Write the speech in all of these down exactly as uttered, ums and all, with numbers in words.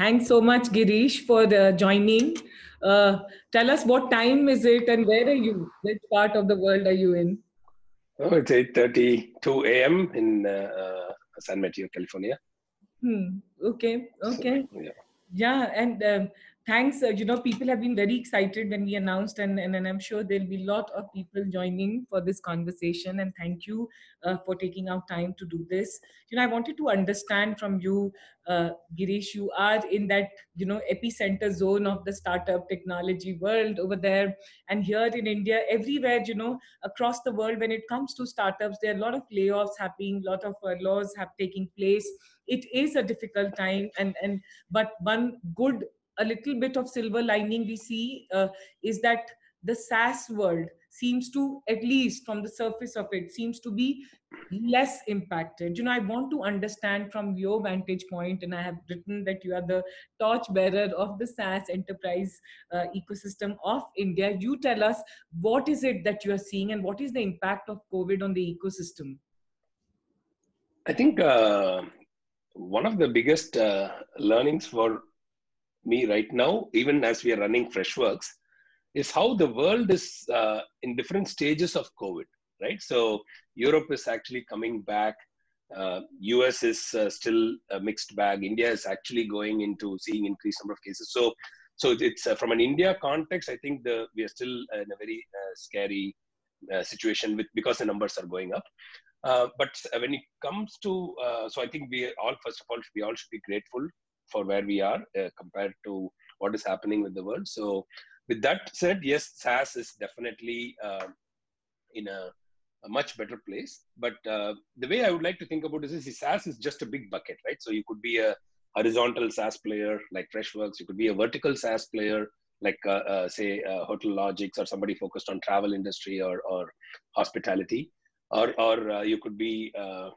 Thanks so much, Girish, for the joining. Uh, tell us, what time is it and where are you? Which part of the world are you in? Oh, it's eight thirty-two a m in uh, San Mateo, California. Hmm. Okay. Okay. So, yeah. Yeah, and um, thanks. Uh, you know, people have been very excited when we announced, and, and, and I'm sure there'll be a lot of people joining for this conversation. And thank you uh, for taking out time to do this. You know, I wanted to understand from you, uh, Girish, you are in that, you know, epicenter zone of the startup technology world over there. And here in India, everywhere, you know, across the world, when it comes to startups, there are a lot of layoffs happening, a lot of furloughs have taken place. It is a difficult time, and, and but one good, a little bit of silver lining we see uh, is that the SaaS world seems to, at least from the surface of it, seems to be less impacted. You know, I want to understand from your vantage point, and I have written that you are the torchbearer of the SaaS enterprise uh, ecosystem of India. You tell us, what is it that you are seeing, and what is the impact of COVID on the ecosystem? I think uh, one of the biggest uh, learnings for me right now, even as we are running Freshworks, is how the world is uh, in different stages of COVID, right? So Europe is actually coming back. Uh, U S is uh, still a mixed bag. India is actually going into seeing increased number of cases. So, so it's uh, from an India context, I think the, we are still in a very uh, scary uh, situation with, because the numbers are going up. Uh, but when it comes to, uh, so I think we all, first of all, we all should be grateful for where we are uh, compared to what is happening with the world. So with that said, yes, SaaS is definitely uh, in a, a much better place. But uh, the way I would like to think about this is SaaS is just a big bucket, right? So you could be a horizontal SaaS player like Freshworks. You could be a vertical SaaS player like, uh, uh, say, uh, Hotel Logix, or somebody focused on travel industry or, or hospitality. Or, or uh, you could be, uh,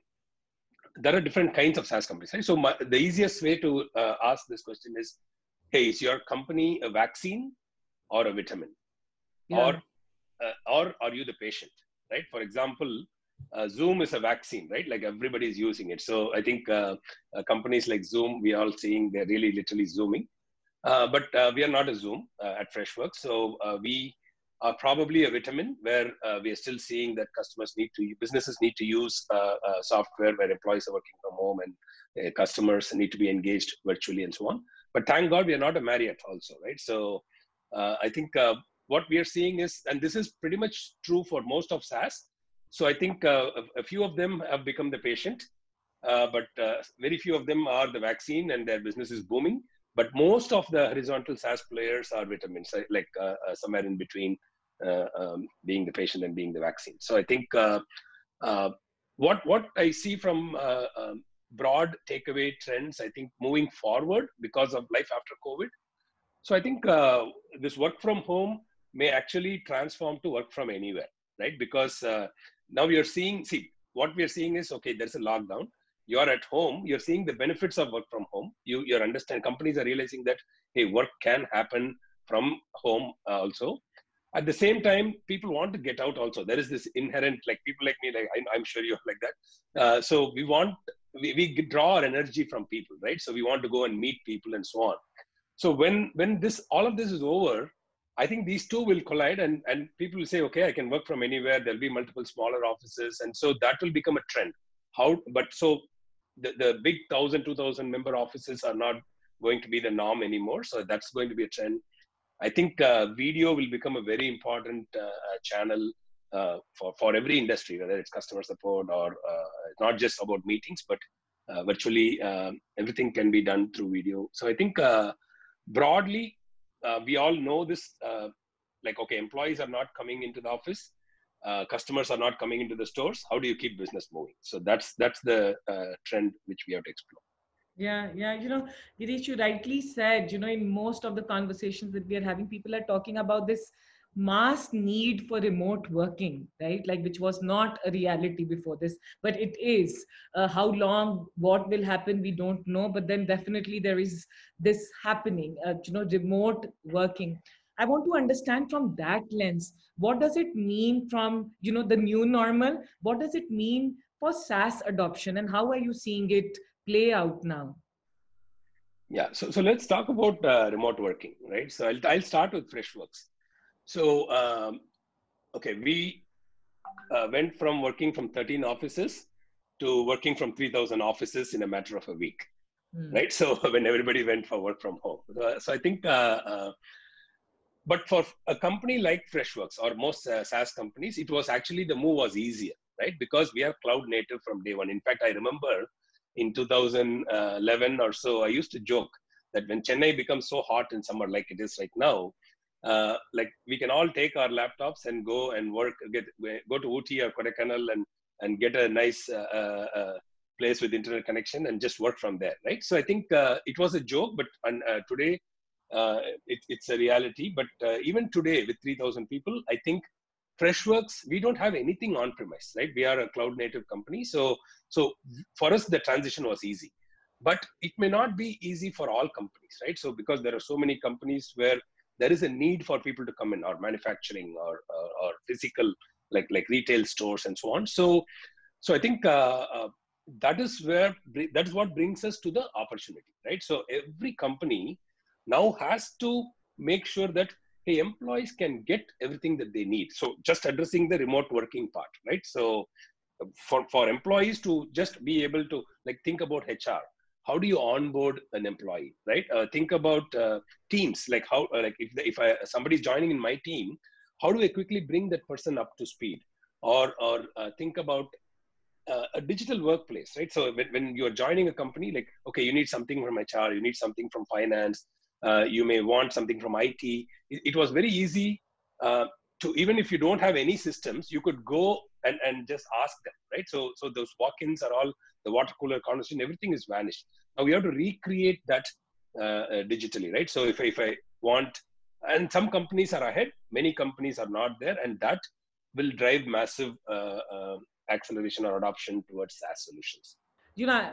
there are different kinds of SaaS companies, right? So my, the easiest way to uh, ask this question is, hey, is your company a vaccine or a vitamin? Yeah. Or, uh, or are you the patient, right? For example, uh, Zoom is a vaccine, right? Like everybody's using it. So I think uh, uh, companies like Zoom, we all seeing, they're really literally Zooming. Uh, but uh, we are not a Zoom uh, at Freshworks. So uh, we are probably a vitamin, where uh, we are still seeing that customers need to, businesses need to use uh, uh, software where employees are working from home, and uh, customers need to be engaged virtually and so on. But thank God we are not a Marriott also, right? So uh, I think uh, what we are seeing is, and this is pretty much true for most of SaaS. So I think uh, a, a few of them have become the patient, uh, but uh, very few of them are the vaccine and their business is booming. But most of the horizontal SaaS players are vitamins, like uh, uh, somewhere in between uh, um, being the patient and being the vaccine. So I think uh, uh, what, what I see from uh, um, broad takeaway trends, I think moving forward because of life after COVID. So I think uh, this work from home may actually transform to work from anywhere, right? Because uh, now you're seeing, see, what we're seeing is, okay, there's a lockdown. You're at home, you're seeing the benefits of work from home. You, you're understand, companies are realizing that, hey, work can happen from home also. At the same time, people want to get out also. There is this inherent, like people like me, like I'm, I'm sure you're like that. Uh, so we want, we, we draw our energy from people, right? So we want to go and meet people and so on. So when, when this, all of this is over, I think these two will collide, and, and people will say, okay, I can work from anywhere. There'll be multiple smaller offices. And so that will become a trend. How, but so, The, the big one thousand, two thousand member offices are not going to be the norm anymore. So that's going to be a trend. I think uh, video will become a very important uh, channel uh, for, for every industry, whether it's customer support or uh, not just about meetings, but uh, virtually uh, everything can be done through video. So I think uh, broadly, uh, we all know this, uh, like, okay, employees are not coming into the office. Uh, customers are not coming into the stores. How do you keep business moving? So that's that's the uh, trend which we have to explore. Yeah, yeah. You know, Girish, you rightly said, you know, in most of the conversations that we are having, people are talking about this mass need for remote working, right? Like, which was not a reality before this, but it is. Uh, how long, what will happen, we don't know. But then definitely there is this happening, uh, you know, remote working. I want to understand from that lens, what does it mean from, you know, the new normal? What does it mean for SaaS adoption, and how are you seeing it play out now? Yeah, so, so let's talk about uh, remote working, right? So I'll, I'll start with Freshworks. So, um, okay, we uh, went from working from thirteen offices to working from three thousand offices in a matter of a week, mm. right? So when everybody went for work from home. So, so I think, uh, uh, but for a company like Freshworks or most uh, SaaS companies, it was actually, the move was easier, right? Because we are cloud native from day one. In fact, I remember in two thousand eleven or so, I used to joke that when Chennai becomes so hot in summer, like it is right now, uh, like we can all take our laptops and go and work, get, go to Ooty or Kodaikanal and, and get a nice uh, uh, place with internet connection and just work from there, right? So I think uh, it was a joke, but on, uh, today uh, it, it's a reality. But uh, even today with three thousand people, I think Freshworks, we don't have anything on-premise, right? We are a cloud-native company. So, so for us, the transition was easy. But it may not be easy for all companies, right? So because there are so many companies where there is a need for people to come in, or manufacturing, or, or, or physical, like, like retail stores and so on. So, so I think uh, uh, that is where, that is what brings us to the opportunity, right? So every company now has to make sure that hey, employees can get everything that they need. So just addressing the remote working part, right? So for, for employees to just be able to like think about H R, how do you onboard an employee, right? Uh, think about uh, teams, like how, like if, the, if I, somebody's joining in my team, how do I quickly bring that person up to speed? Or, or uh, think about uh, a digital workplace, right? So when, when you're joining a company, like, okay, you need something from H R, you need something from finance, Uh, you may want something from I T. It, it was very easy uh, to, even if you don't have any systems, you could go and, and just ask them, right? So, so those walk-ins are all, the water cooler conversation, everything is vanished. Now we have to recreate that uh, uh, digitally, right? So if, if I want, and some companies are ahead, many companies are not there, and that will drive massive uh, uh, acceleration or adoption towards SaaS solutions. You know,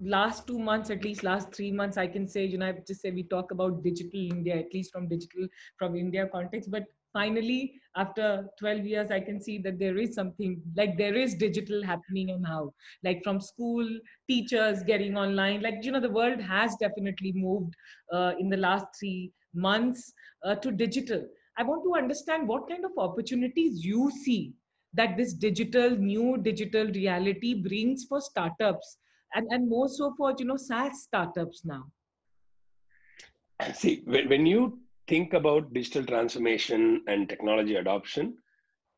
last two months, at least last three months, I can say, you know, I've just said we talk about digital India, at least from digital, from India context. But finally, after twelve years, I can see that there is something like there is digital happening and how, like from school, teachers getting online, like, you know, the world has definitely moved uh, in the last three months uh, to digital. I want to understand what kind of opportunities you see that this digital, new digital reality brings for startups. And, and more so for, you know, SaaS startups now. See, when, when you think about digital transformation and technology adoption,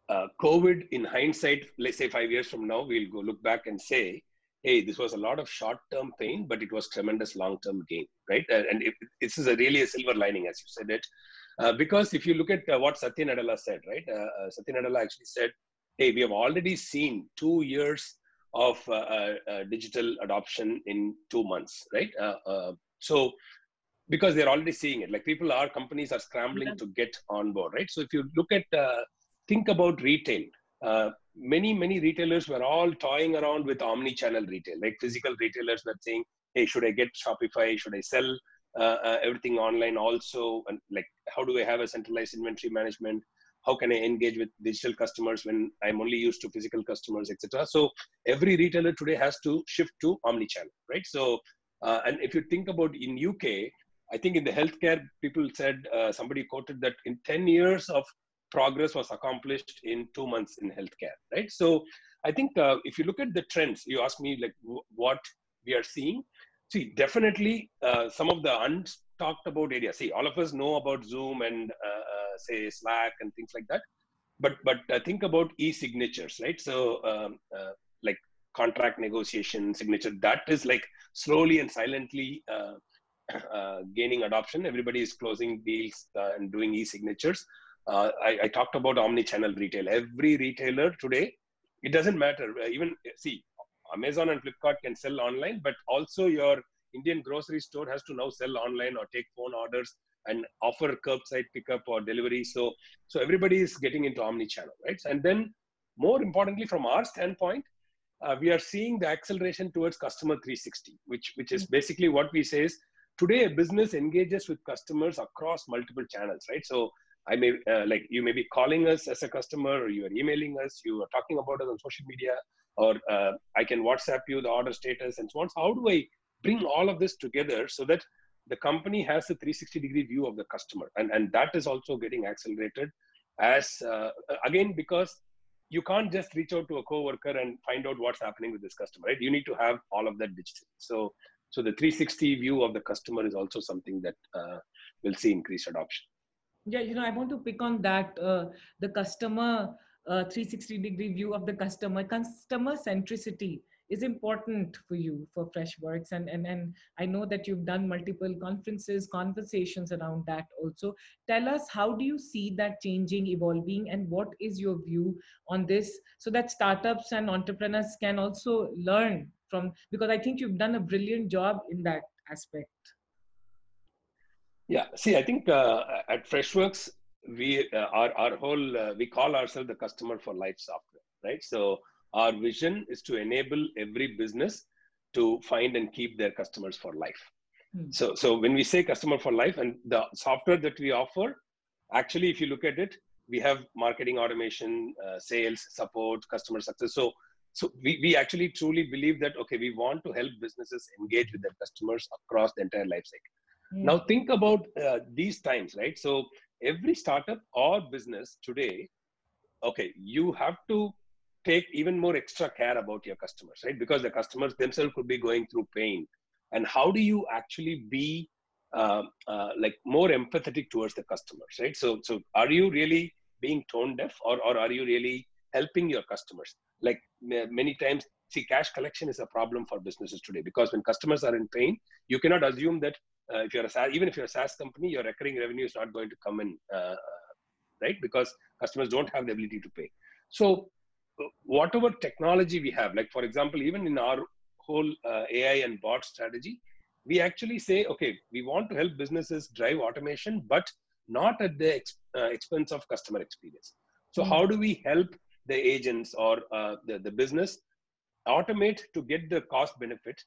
uh, COVID in hindsight, let's say five years from now, we'll go look back and say, hey, this was a lot of short-term pain, but it was tremendous long-term gain, right? And it, this is a really a silver lining, as you said it. Uh, because if you look at uh, what Satya Nadella said, right? Uh, Satya Nadella actually said, hey, we have already seen two years of uh, uh, uh, digital adoption in two months, right? Uh, uh, so, because they're already seeing it, like people, our companies are scrambling yeah. to get on board, right? So if you look at, uh, think about retail, uh, many, many retailers were all toying around with omni-channel retail, like physical retailers were saying, hey, should I get Shopify? Should I sell uh, uh, everything online also? And like, how do I have a centralized inventory management? How can I engage with digital customers when I'm only used to physical customers, et cetera. So every retailer today has to shift to omnichannel, right? So, uh, and if you think about in U K, I think in the healthcare, people said, uh, somebody quoted that in ten years of progress was accomplished in two months in healthcare, right? So I think uh, if you look at the trends, you asked me like what we are seeing. See, definitely uh, some of the untalked about areas. See, all of us know about Zoom and uh, say Slack and things like that, but but uh, think about e-signatures, right? So um, uh, like contract negotiation, signature, that is like slowly and silently uh, uh, gaining adoption. Everybody is closing deals uh, and doing e-signatures. Uh, I, I talked about omni-channel retail. Every retailer today, it doesn't matter. Uh, even see, Amazon and Flipkart can sell online, but also your Indian grocery store has to now sell online or take phone orders and offer curbside pickup or delivery. So, so everybody is getting into omni-channel, right? And then more importantly, from our standpoint, uh, we are seeing the acceleration towards customer three sixty, which, which is basically what we say is today a business engages with customers across multiple channels, right? So I may, uh, like you may be calling us as a customer, or you are emailing us, you are talking about us on social media, or uh, I can WhatsApp you the order status and so on. So how do I bring all of this together so that the company has a three sixty degree view of the customer. And, and that is also getting accelerated as, uh, again, because you can't just reach out to a coworker and find out what's happening with this customer, right? You need to have all of that digital. So, so the three sixty view of the customer is also something that uh, will see increased adoption. Yeah, you know, I want to pick on that, uh, the customer uh, three sixty degree view of the customer. Customer centricity is important for you, for Freshworks. And, and, and I know that you've done multiple conferences, conversations around that also. Tell us, how do you see that changing, evolving, and what is your view on this so that startups and entrepreneurs can also learn from, because I think you've done a brilliant job in that aspect. Yeah, see, I think uh, at Freshworks, we, uh, our, our whole, uh, we call ourselves the customer for life software, right? So our vision is to enable every business to find and keep their customers for life. Hmm. So, so when we say customer for life and the software that we offer, actually, if you look at it, we have marketing automation, uh, sales, support, customer success. So, so we, we actually truly believe that, okay, we want to help businesses engage with their customers across the entire life cycle. Hmm. Now think about uh, these times, right? So every startup or business today, okay, you have to take even more extra care about your customers, right? Because the customers themselves could be going through pain. And how do you actually be uh, uh, like more empathetic towards the customers, right? So, so are you really being tone deaf, or, or are you really helping your customers? Like many times, see, cash collection is a problem for businesses today, because when customers are in pain, you cannot assume that uh, if you're a SaaS, even if you're a SaaS company, your recurring revenue is not going to come in, uh, right? Because customers don't have the ability to pay. So, whatever technology we have, like for example, even in our whole uh, A I and bot strategy, we actually say, okay, we want to help businesses drive automation, but not at the ex uh, expense of customer experience. So mm-hmm. how do we help the agents or uh, the, the business automate to get the cost benefit,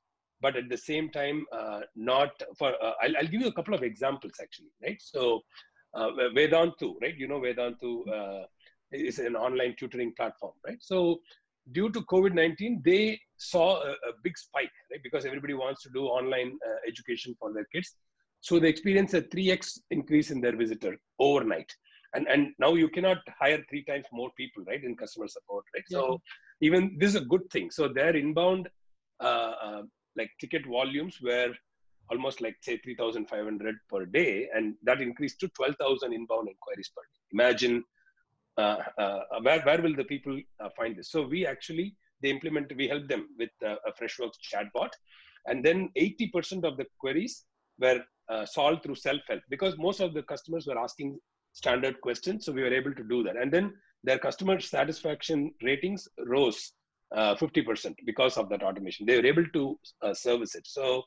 but at the same time, uh, not for, uh, I'll, I'll give you a couple of examples actually, right? So uh, Vedantu, right? You know, Vedantu, uh, is an online tutoring platform, right? So due to COVID nineteen, they saw a, a big spike, right? Because everybody wants to do online uh, education for their kids. So they experienced a three X increase in their visitor overnight. And, and now you cannot hire three times more people, right? In customer support, right? Yeah. So even this is a good thing. So their inbound uh, uh, like ticket volumes were almost like say three thousand five hundred per day. And that increased to twelve thousand inbound inquiries per day. Imagine Uh, uh, where, where will the people uh, find this? So we actually, they implement, we help them with uh, a Freshworks chatbot. And then eighty percent of the queries were uh, solved through self-help, because most of the customers were asking standard questions. So we were able to do that. And then their customer satisfaction ratings rose uh, fifty percent because of that automation. They were able to uh, service it. So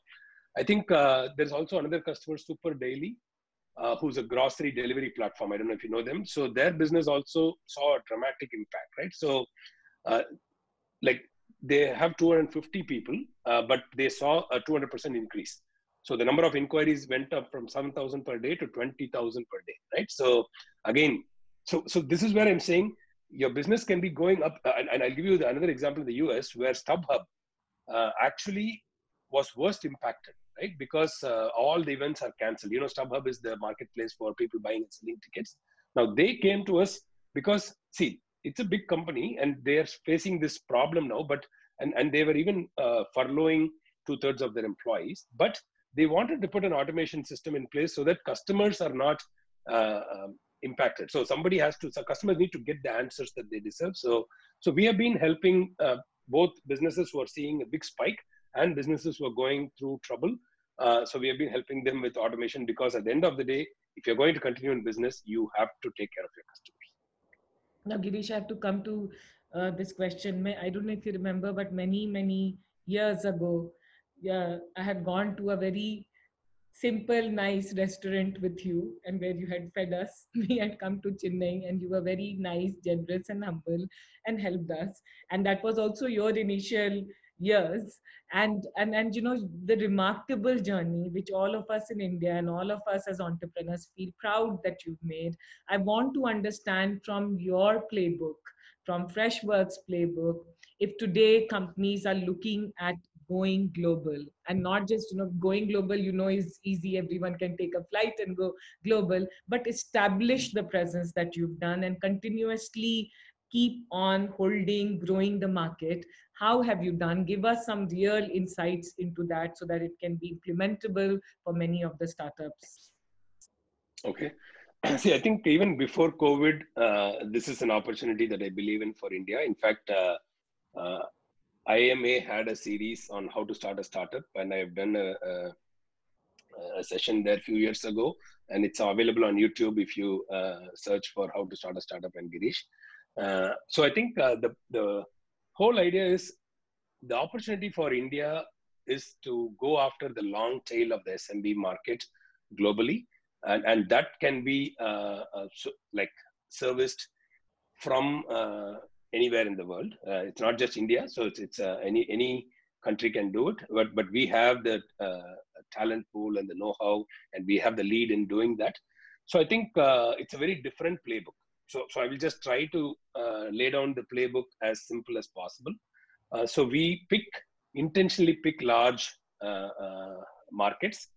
I think uh, there's also another customer, Super Daily, Uh, who's a grocery delivery platform. I don't know if you know them. So their business also saw a dramatic impact, right? So uh, like they have two hundred fifty people, uh, but they saw a two hundred percent increase. So the number of inquiries went up from seven thousand per day to twenty thousand per day, right? So again, so, so this is where I'm saying your business can be going up. Uh, and, and I'll give you the, another example in the U S where StubHub uh, actually was worst impacted, right? Because uh, all the events are canceled. You know, StubHub is the marketplace for people buying and selling tickets. Now they came to us because, see, it's a big company and they're facing this problem now, but, and, and they were even uh, furloughing two thirds of their employees, but they wanted to put an automation system in place so that customers are not uh, um, impacted. So somebody has to, so customers need to get the answers that they deserve. So, so we have been helping uh, both businesses who are seeing a big spike and businesses who are going through trouble. Uh, so we have been helping them with automation, because at the end of the day, if you're going to continue in business, you have to take care of your customers. Now, Girish, I have to come to uh, this question. I don't know if you remember, but many, many years ago, yeah, I had gone to a very simple, nice restaurant with you, and where you had fed us. We had come to Chennai and you were very nice, generous and humble and helped us. And that was also your initial years, and and and you know, the remarkable journey which all of us in India and all of us as entrepreneurs feel proud that you've made. I want to understand from your playbook, from Freshworks playbook, if today companies are looking at going global, and not just, you know, going global, you know, is easy. Everyone can take a flight and go global, but establish the presence that you've done and continuously keep on holding, growing the market. How have you done? Give us some real insights into that so that it can be implementable for many of the startups. Okay. See, I think even before COVID, uh, this is an opportunity that I believe in for India. In fact, uh, uh, I M A had a series on how to start a startup, and I've done a, a, a session there a few years ago, and it's available on YouTube if you uh, search for how to start a startup and Girish. Uh, so I think uh, the, the whole idea is the opportunity for India is to go after the long tail of the S M B market globally. And, and that can be uh, uh, so, like serviced from uh, anywhere in the world. Uh, it's not just India. So it's, it's uh, any, any country can do it, but, but we have the uh, talent pool and the know-how, and we have the lead in doing that. So I think uh, it's a very different playbook. So, so I will just try to uh, lay down the playbook as simple as possible. Uh, so we pick, intentionally pick large uh, uh, markets.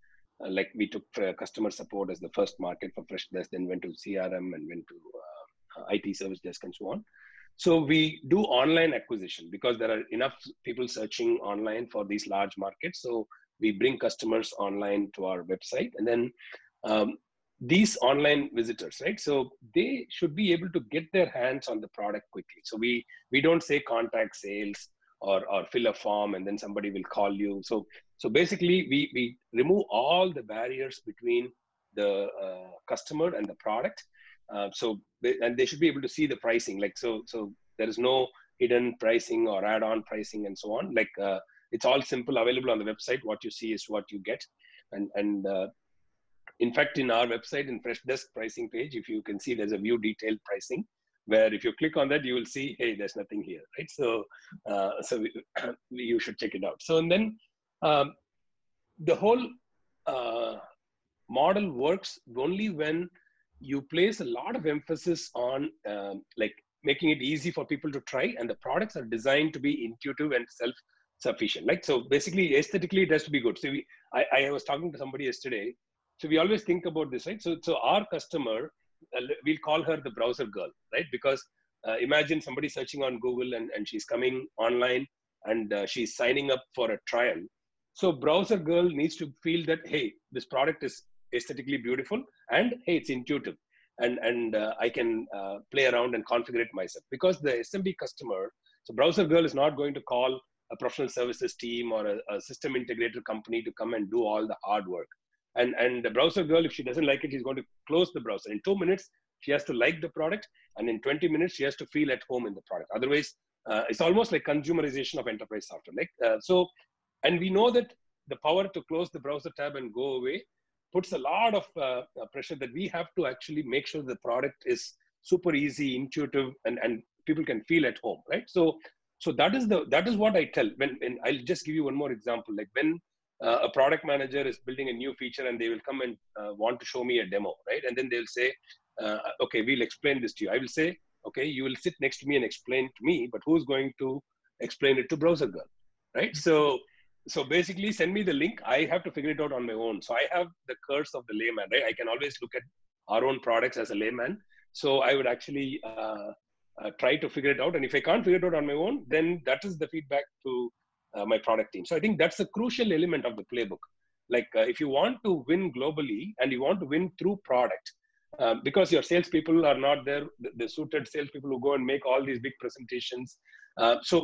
Uh, like we took uh, customer support as the first market for Freshdesk, then went to C R M and went to uh, I T service desk and so on. So we do online acquisition because there are enough people searching online for these large markets. So we bring customers online to our website, and then um, these online visitors, right? So they should be able to get their hands on the product quickly. So we, we don't say contact sales or, or fill a form and then somebody will call you. So, so basically we, we remove all the barriers between the uh, customer and the product. Uh, so, they, and they should be able to see the pricing. Like, so, so there is no hidden pricing or add-on pricing and so on. Like uh, it's all simple, available on the website. What you see is what you get. And, and, uh, in fact, in our website, in Freshdesk pricing page, if you can see, there's a view detailed pricing, where if you click on that, you will see, hey, there's nothing here, right? So, uh, so we, you should check it out. So, and then um, the whole uh, model works only when you place a lot of emphasis on um, like making it easy for people to try, and the products are designed to be intuitive and self-sufficient. Like, so basically, aesthetically, it has to be good. So, we, I, I was talking to somebody yesterday. So we always think about this, right? So, so our customer, uh, we'll call her the browser girl, right? Because uh, imagine somebody searching on Google and, and she's coming online and uh, she's signing up for a trial. So browser girl needs to feel that, hey, this product is aesthetically beautiful and hey, it's intuitive. And, and uh, I can uh, play around and configure it myself. Because the S M B customer, so browser girl is not going to call a professional services team or a, a system integrator company to come and do all the hard work. And, and the browser girl, if she doesn't like it, she's going to close the browser. In two minutes, she has to like the product. And in twenty minutes, she has to feel at home in the product. Otherwise, uh, it's almost like consumerization of enterprise software. Like, uh, so, and we know that the power to close the browser tab and go away puts a lot of uh, pressure that we have to actually make sure the product is super easy, intuitive, and, and people can feel at home, right? So, so that is the, that is what I tell. When, when I'll just give you one more example. Like when Uh, a product manager is building a new feature and they will come and uh, want to show me a demo, right? And then they'll say, uh, okay, we'll explain this to you. I will say, okay, you will sit next to me and explain to me, but who's going to explain it to browser girl, right? So, so basically send me the link. I have to figure it out on my own. So I have the curse of the layman, right? I can always look at our own products as a layman. So I would actually uh, uh, try to figure it out. And if I can't figure it out on my own, then that is the feedback to Uh, my product team. So I think that's a crucial element of the playbook. Like uh, if you want to win globally and you want to win through product, uh, because your salespeople are not there, the, the suited salespeople who go and make all these big presentations. Uh, so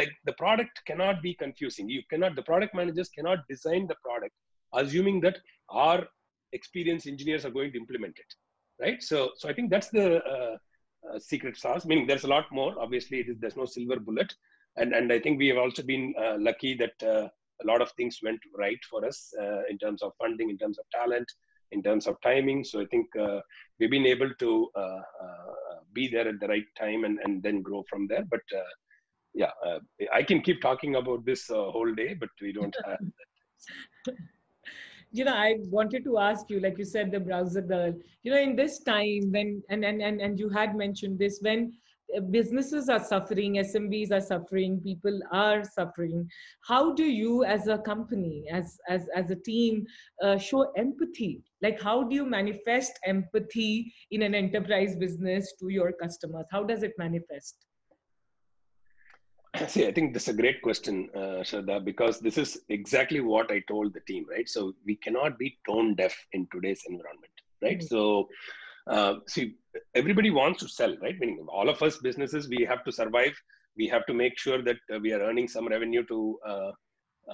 like the product cannot be confusing. You cannot, the product managers cannot design the product assuming that our experienced engineers are going to implement it, right? So, so I think that's the uh, uh, secret sauce, meaning there's a lot more. Obviously it is, there's no silver bullet. And, and I think we have also been uh, lucky that uh, a lot of things went right for us uh, in terms of funding, in terms of talent, in terms of timing. So I think uh, we've been able to uh, uh, be there at the right time and, and then grow from there. But uh, yeah, uh, I can keep talking about this uh, whole day, but we don't have that. You know, I wanted to ask you, like you said, the browser girl, you know, in this time when, and, and, and, and you had mentioned this, when businesses are suffering, S M Bs are suffering, people are suffering. How do you as a company, as, as, as a team, uh, show empathy? Like, how do you manifest empathy in an enterprise business to your customers? How does it manifest? See, I think this is a great question, uh, Shraddha, because this is exactly what I told the team, right? So we cannot be tone deaf in today's environment, right? Mm-hmm. So Uh, see, everybody wants to sell, right? Meaning all of us businesses, we have to survive. We have to make sure that uh, we are earning some revenue to uh,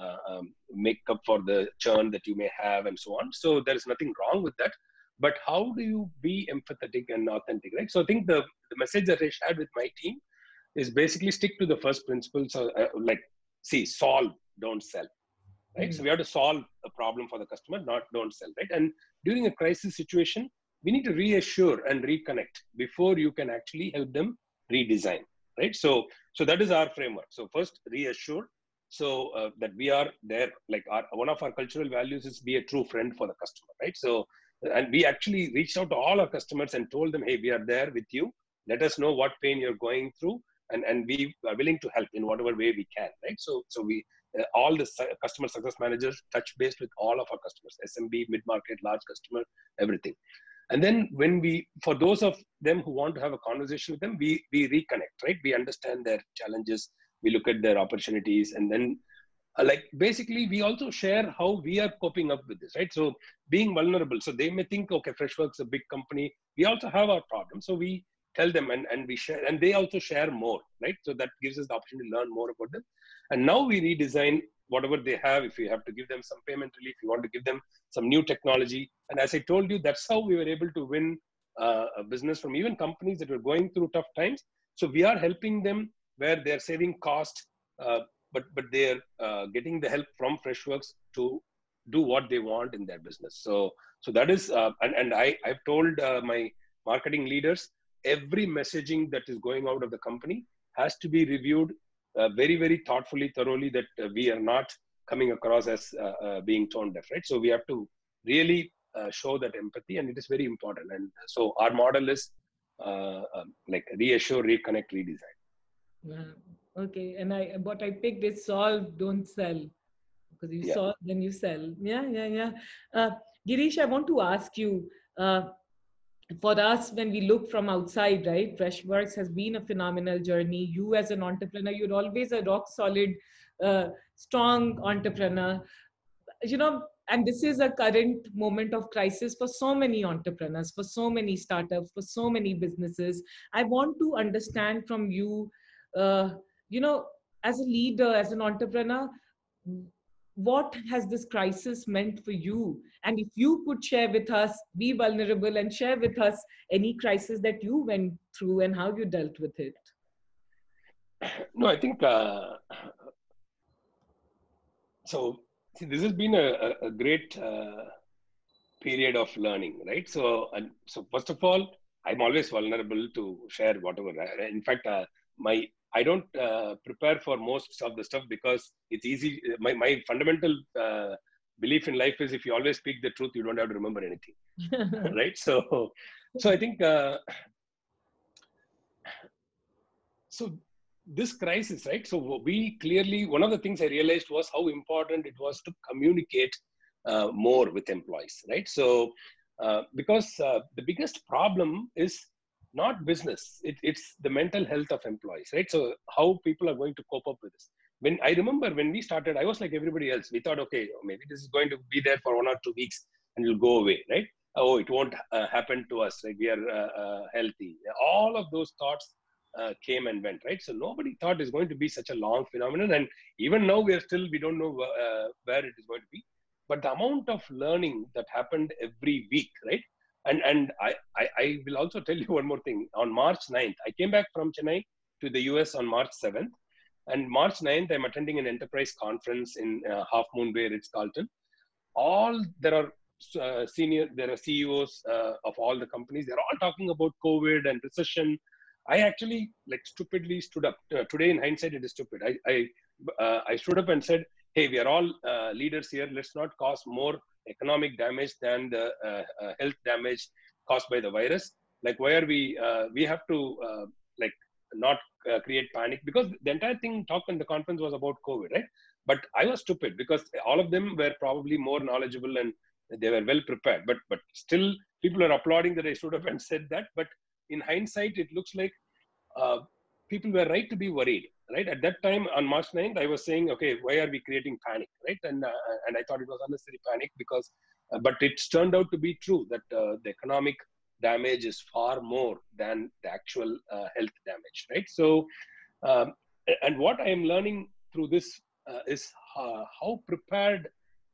uh, um, make up for the churn that you may have and so on. So there is nothing wrong with that. But how do you be empathetic and authentic, right? So I think the, the message that I shared with my team is basically stick to the first principles, uh, like, see, solve, don't sell. Right? Mm-hmm. So we have to solve a problem for the customer, not don't sell, right? And during a crisis situation, we need to reassure and reconnect before you can actually help them redesign, right? So, so that is our framework. So first, reassure, so uh, that we are there. Like our, one of our cultural values is be a true friend for the customer, right? So, and we actually reached out to all our customers and told them, hey, we are there with you. Let us know what pain you're going through, and, and we are willing to help in whatever way we can, right? So, so we uh, all the customer success managers touch base with all of our customers, S M B, mid-market, large customer, everything. And then when we, for those of them who want to have a conversation with them, we, we reconnect, right? We understand their challenges, we look at their opportunities, and then uh, like basically we also share how we are coping up with this, right? So being vulnerable, so they may think, okay, Freshworks is a big company. We also have our problems. So we tell them and, and we share, and they also share more, right? So that gives us the opportunity to learn more about them. And now we redesign whatever they have, if you have to give them some payment relief, you want to give them some new technology. And as I told you, that's how we were able to win uh, a business from even companies that were going through tough times. So we are helping them where they're saving cost, uh, but, but they're uh, getting the help from Freshworks to do what they want in their business. So, so that is, uh, and, and I, I've told uh, my marketing leaders, every messaging that is going out of the company has to be reviewed Uh, very, very thoughtfully, thoroughly, that uh, we are not coming across as uh, uh, being tone deaf, right? So we have to really uh, show that empathy, and it is very important. And so our model is uh, um, like reassure, reconnect, redesign. Wow. Okay. And I, what I picked is solve, don't sell. Because you yeah. solve, then you sell. Yeah, yeah, yeah. Uh, Girish, I want to ask you, uh, for us, when we look from outside, right, Freshworks has been a phenomenal journey. You as an entrepreneur, you're always a rock solid, uh, strong entrepreneur, you know, and this is a current moment of crisis for so many entrepreneurs, for so many startups, for so many businesses. I want to understand from you, uh, you know, as a leader, as an entrepreneur, what has this crisis meant for you? And if you could share with us, be vulnerable and share with us any crisis that you went through and how you dealt with it. No, I think, uh, so see, this has been a, a great uh, period of learning, right? So, and so first of all, I'm always vulnerable to share whatever. In fact, uh, my I don't uh, prepare for most of the stuff because it's easy. My, my fundamental uh, belief in life is if you always speak the truth, you don't have to remember anything, right? So, so I think, uh, so this crisis, right? So we clearly, one of the things I realized was how important it was to communicate uh, more with employees, right? So, uh, because uh, the biggest problem is not business, it, it's the mental health of employees, right? So how people are going to cope up with this. When I remember when we started, I was like everybody else. We thought, okay, maybe this is going to be there for one or two weeks and it'll go away, right? Oh, it won't uh, happen to us, right? We are uh, uh, healthy. All of those thoughts uh, came and went, right? So nobody thought it's going to be such a long phenomenon. And even now we are still, we don't know uh, where it is going to be. But the amount of learning that happened every week, right? And, and I, I, I will also tell you one more thing. On March ninth, I came back from Chennai to the U S on March seventh. And March ninth, I'm attending an enterprise conference in uh, Half Moon Bay, Ritz-Carlton. All, there are uh, senior, there are C E Os uh, of all the companies. They're all talking about COVID and recession. I actually like stupidly stood up. Uh, today, in hindsight, it is stupid. I, I, uh, I stood up and said, hey, we are all uh, leaders here. Let's not cause more economic damage than the uh, uh, health damage caused by the virus. Like, why are we, uh, we have to uh, like not uh, create panic, because the entire thing talk in the conference was about COVID, right? But I was stupid because all of them were probably more knowledgeable and they were well prepared. But but still, people are applauding that I stood up and said that. But in hindsight, it looks like uh, people were right to be worried, right? At that time on March ninth, I was saying, okay, why are we creating panic, right? And uh, and I thought it was unnecessary panic because, uh, but it's turned out to be true that uh, the economic damage is far more than the actual uh, health damage, right? So, um, and what I am learning through this uh, is uh, how prepared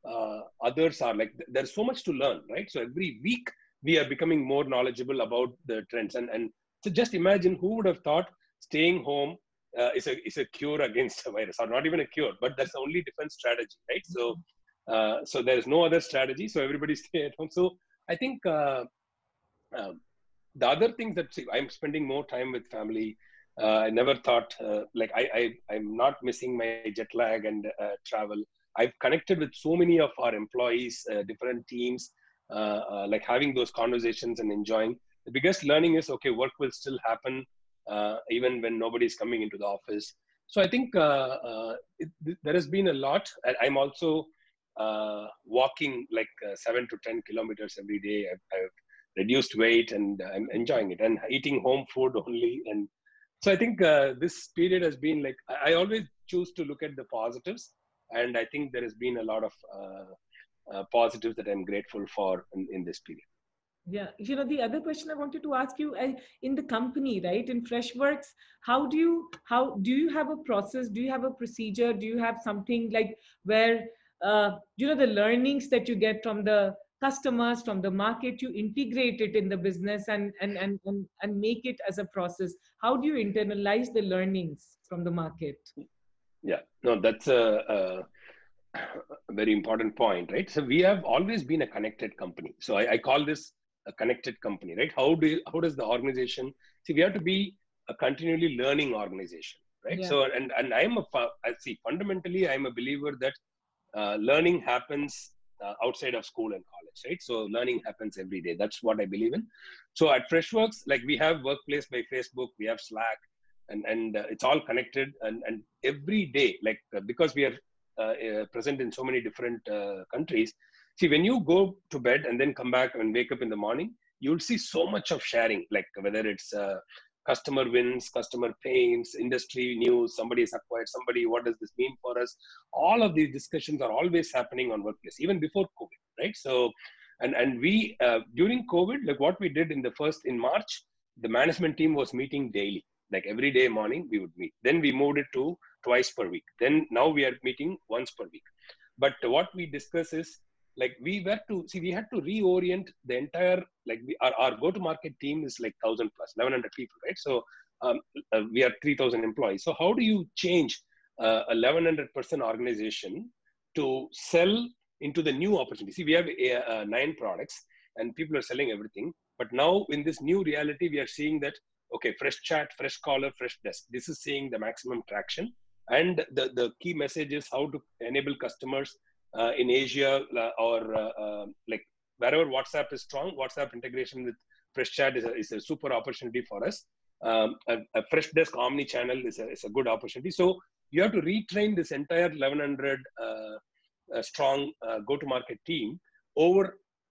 uh, others are. Like, there's so much to learn, right? So every week we are becoming more knowledgeable about the trends. And, and so just imagine who would have thought staying home uh, is a is a cure against the virus, or not even a cure, but that's the only defense strategy, right? So, uh, so there is no other strategy. So everybody stay at home. So I think, uh, Um, the other things that see, I'm spending more time with family. Uh, I never thought uh, like I, I, I'm not missing my jet lag and uh, travel. I've connected with so many of our employees, uh, different teams, uh, uh, like having those conversations and enjoying. The biggest learning is, okay, work will still happen uh, even when nobody's coming into the office. So I think uh, uh, it, there has been a lot. I, I'm also uh, walking like uh, seven to ten kilometers every day. I, I've reduced weight, and I'm enjoying it, and eating home food only. And so I think uh, this period has been like, I always choose to look at the positives. And I think there has been a lot of uh, uh, positives that I'm grateful for in, in this period. Yeah. You know, the other question I wanted to ask you, I, in the company, right, in Freshworks, how do you, how do you have a process? Do you have a procedure? Do you have something like where, uh, you know, the learnings that you get from the customers, from the market, you integrate it in the business and, and, and, and, and make it as a process? How do you internalize the learnings from the market? Yeah, no, that's a, a very important point, right? So we have always been a connected company. So I, I call this a connected company, right? How do you, how does the organization, see, we have to be a continually learning organization, right? Yeah. So, and, and I'm a, I see, fundamentally, I'm a believer that uh, learning happens uh, outside of school and college. Right? So learning happens every day. That's what I believe in. So at Freshworks, like we have Workplace by Facebook, we have Slack, and, and uh, it's all connected. And, and every day, like uh, because we are uh, uh, present in so many different uh, countries, see, when you go to bed and then come back and wake up in the morning, you'll see so much of sharing, like whether it's uh, customer wins, customer pains, industry news, somebody has acquired somebody, what does this mean for us? All of these discussions are always happening on Workplace, even before COVID, right? So, and, and we, uh, during COVID, like what we did in the first, in March, the management team was meeting daily, like every day morning we would meet. Then we moved it to twice per week. Then now we are meeting once per week. But what we discuss is, like we were to, see, we had to reorient the entire, like we, our, our go-to-market team is like one thousand plus, eleven hundred people, right? So um, uh, we are three thousand employees. So how do you change uh, a eleven hundred person organization to sell into the new opportunity? See, we have a, a nine products and people are selling everything. But now in this new reality, we are seeing that, okay, Freshchat, Freshcaller, Freshdesk, this is seeing the maximum traction. And the, the key message is how to enable customers Uh, in Asia uh, or uh, uh, like wherever WhatsApp is strong, WhatsApp integration with Freshchat is a, is a super opportunity for us. Um, a, a Freshdesk omni-channel is a, is a good opportunity. So you have to retrain this entire eleven hundred uh, uh, strong uh, go-to-market team over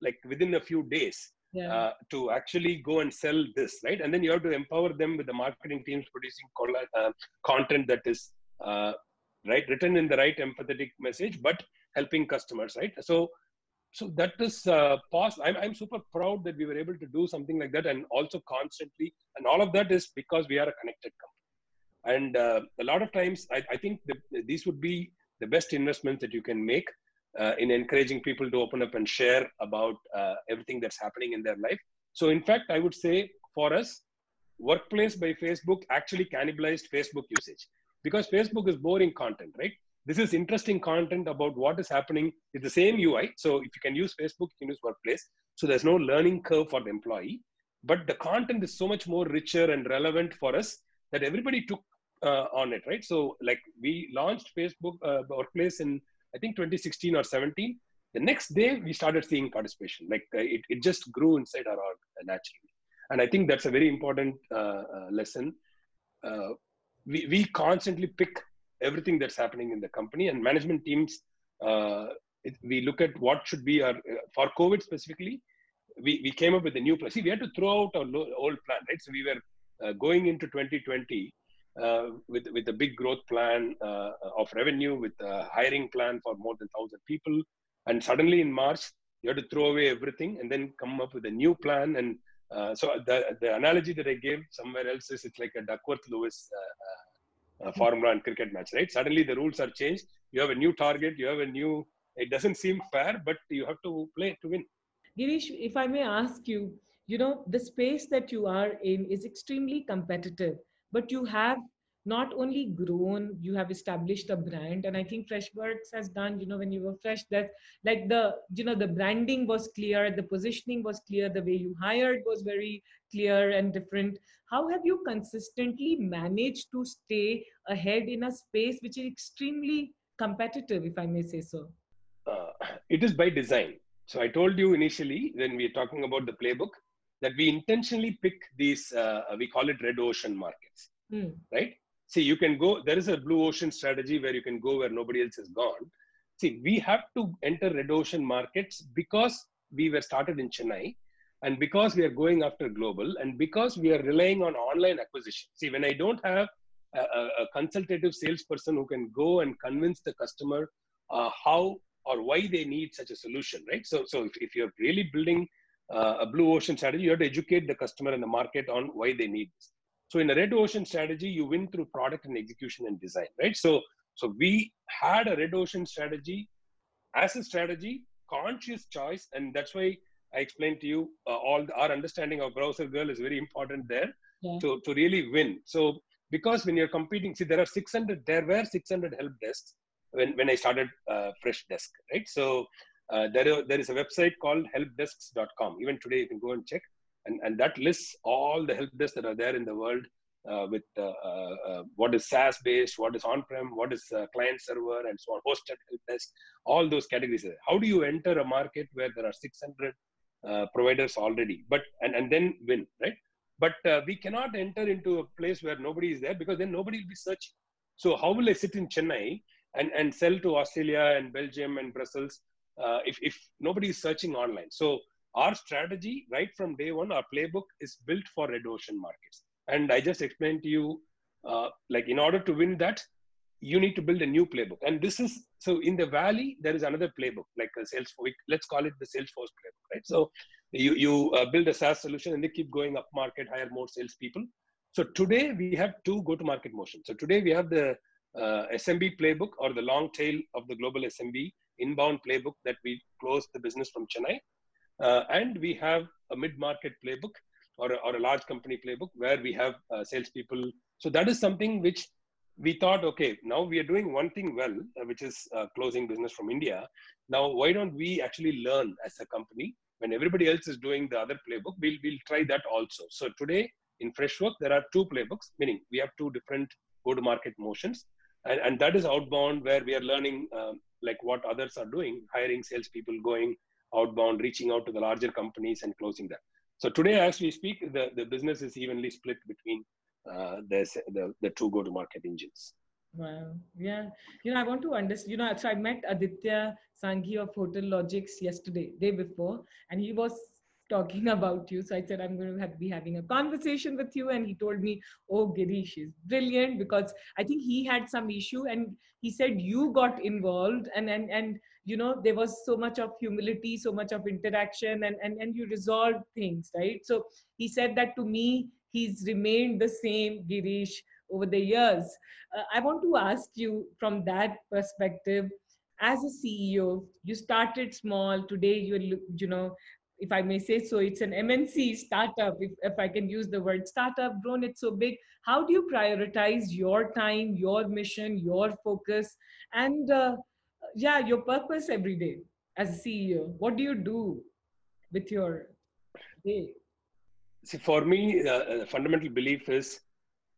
like within a few days yeah. uh, to actually go and sell this, right? And then you have to empower them with the marketing teams producing uh, content that is uh, right written in the right empathetic message, but helping customers, right? So, so that is uh, past. I'm, I'm super proud that we were able to do something like that, and also constantly, and all of that is because we are a connected company. And uh, a lot of times, I, I think that these would be the best investments that you can make uh, in encouraging people to open up and share about uh, everything that's happening in their life. So in fact, I would say for us, Workplace by Facebook actually cannibalized Facebook usage, because Facebook is boring content, right? This is interesting content about what is happening. It's the same U I. So if you can use Facebook, you can use Workplace. So there's no learning curve for the employee. But the content is so much more richer and relevant for us that everybody took uh, on it, right? So like we launched Facebook uh, Workplace in, I think, twenty sixteen or seventeen. The next day, we started seeing participation. Like uh, it, it just grew inside our org naturally. And I think that's a very important uh, uh, lesson. uh, we, we constantly pick everything that's happening in the company, and management teams, uh, it, we look at what should be our, uh, for COVID specifically, we, we came up with a new plan. See, we had to throw out our old plan, right? So we were uh, going into twenty twenty uh, with, with a big growth plan uh, of revenue, with a hiring plan for more than one thousand people. And suddenly in March, you had to throw away everything and then come up with a new plan. And uh, so the, the analogy that I gave somewhere else is it's like a Duckworth Lewis uh, uh, formula and cricket match, right? Suddenly the rules are changed. You have a new target. You have a new, it doesn't seem fair, but you have to play to win. Girish, if I may ask you, you know, the space that you are in is extremely competitive, but you have not only grown, you have established a brand. And I think Freshworks has done, you know, when you were fresh, that like the, you know, the branding was clear, the positioning was clear, the way you hired was very clear and different. How have you consistently managed to stay ahead in a space which is extremely competitive, if I may say so? Uh, it is by design. So I told you initially, when we are talking about the playbook, that we intentionally pick these, uh, we call it red ocean markets, mm. right? See, you can go, there is a blue ocean strategy where you can go where nobody else has gone. See, we have to enter red ocean markets because we were started in Chennai, and because we are going after global, and because we are relying on online acquisition. See, when I don't have a, a consultative salesperson who can go and convince the customer uh, how or why they need such a solution, right? So, so if, if you're really building uh, a blue ocean strategy, you have to educate the customer and the market on why they need this. So in a red ocean strategy, you win through product and execution and design, right? So, so we had a red ocean strategy as a strategy, conscious choice. And that's why I explained to you uh, all the, our understanding of browser girl is very important there yeah. to, to really win. So because when you're competing, see, there are six hundred, there were six hundred help desks when, when I started uh, Fresh Desk, right? So uh, there, there is a website called help desks dot com. Even today, you can go and check. And, and that lists all the help desks that are there in the world uh, with uh, uh, what is SaaS based, what is on-prem, what is uh, client server, and so on, hosted help desk, all those categories. How do you enter a market where there are six hundred uh, providers already, but and, and then win, right? But uh, we cannot enter into a place where nobody is there, because then nobody will be searching. So how will I sit in Chennai and, and sell to Australia and Belgium and Brussels uh, if, if nobody is searching online? So our strategy, right from day one, our playbook is built for red ocean markets. And I just explained to you, uh, like in order to win that, you need to build a new playbook. And this is, so in the Valley, there is another playbook, like a Salesforce, let's call it the Salesforce playbook, right? So you, you uh, build a SaaS solution and they keep going up market, hire more salespeople. So today we have two go-to-market motions. So today we have the uh, S M B playbook, or the long tail of the global S M B inbound playbook that we closed the business from Chennai. Uh, and we have a mid-market playbook, or a, or a large company playbook, where we have uh, salespeople. So that is something which we thought, okay, now we are doing one thing well, uh, which is uh, closing business from India. Now, why don't we actually learn as a company? When everybody else is doing the other playbook, we'll, we'll try that also. So today in Freshworks, there are two playbooks, meaning we have two different go-to-market motions. And, and that is outbound, where we are learning um, like what others are doing, hiring salespeople, going outbound, reaching out to the larger companies and closing that. So today, as we speak, the, the business is evenly split between uh, the, the, the two go-to-market engines. Wow. Yeah. You know, I want to understand, you know, so I met Aditya Sanghi of Hotel Logix yesterday, day before, and he was talking about you. So I said, I'm going to have, be having a conversation with you. And he told me, oh, Girish is brilliant, because I think he had some issue. And he said, you got involved, and, and, and, you know, there was so much of humility, so much of interaction, and, and, and you resolved things, right? So he said that to me, he's remained the same Girish over the years. Uh, I want to ask you from that perspective, as a C E O, you started small. Today, you're, you know, if I may say so, it's an M N C startup, if, if I can use the word startup, grown it so big. How do you prioritize your time, your mission, your focus, and uh, yeah, your purpose every day as a C E O? What do you do with your day? See, for me, uh, the fundamental belief is,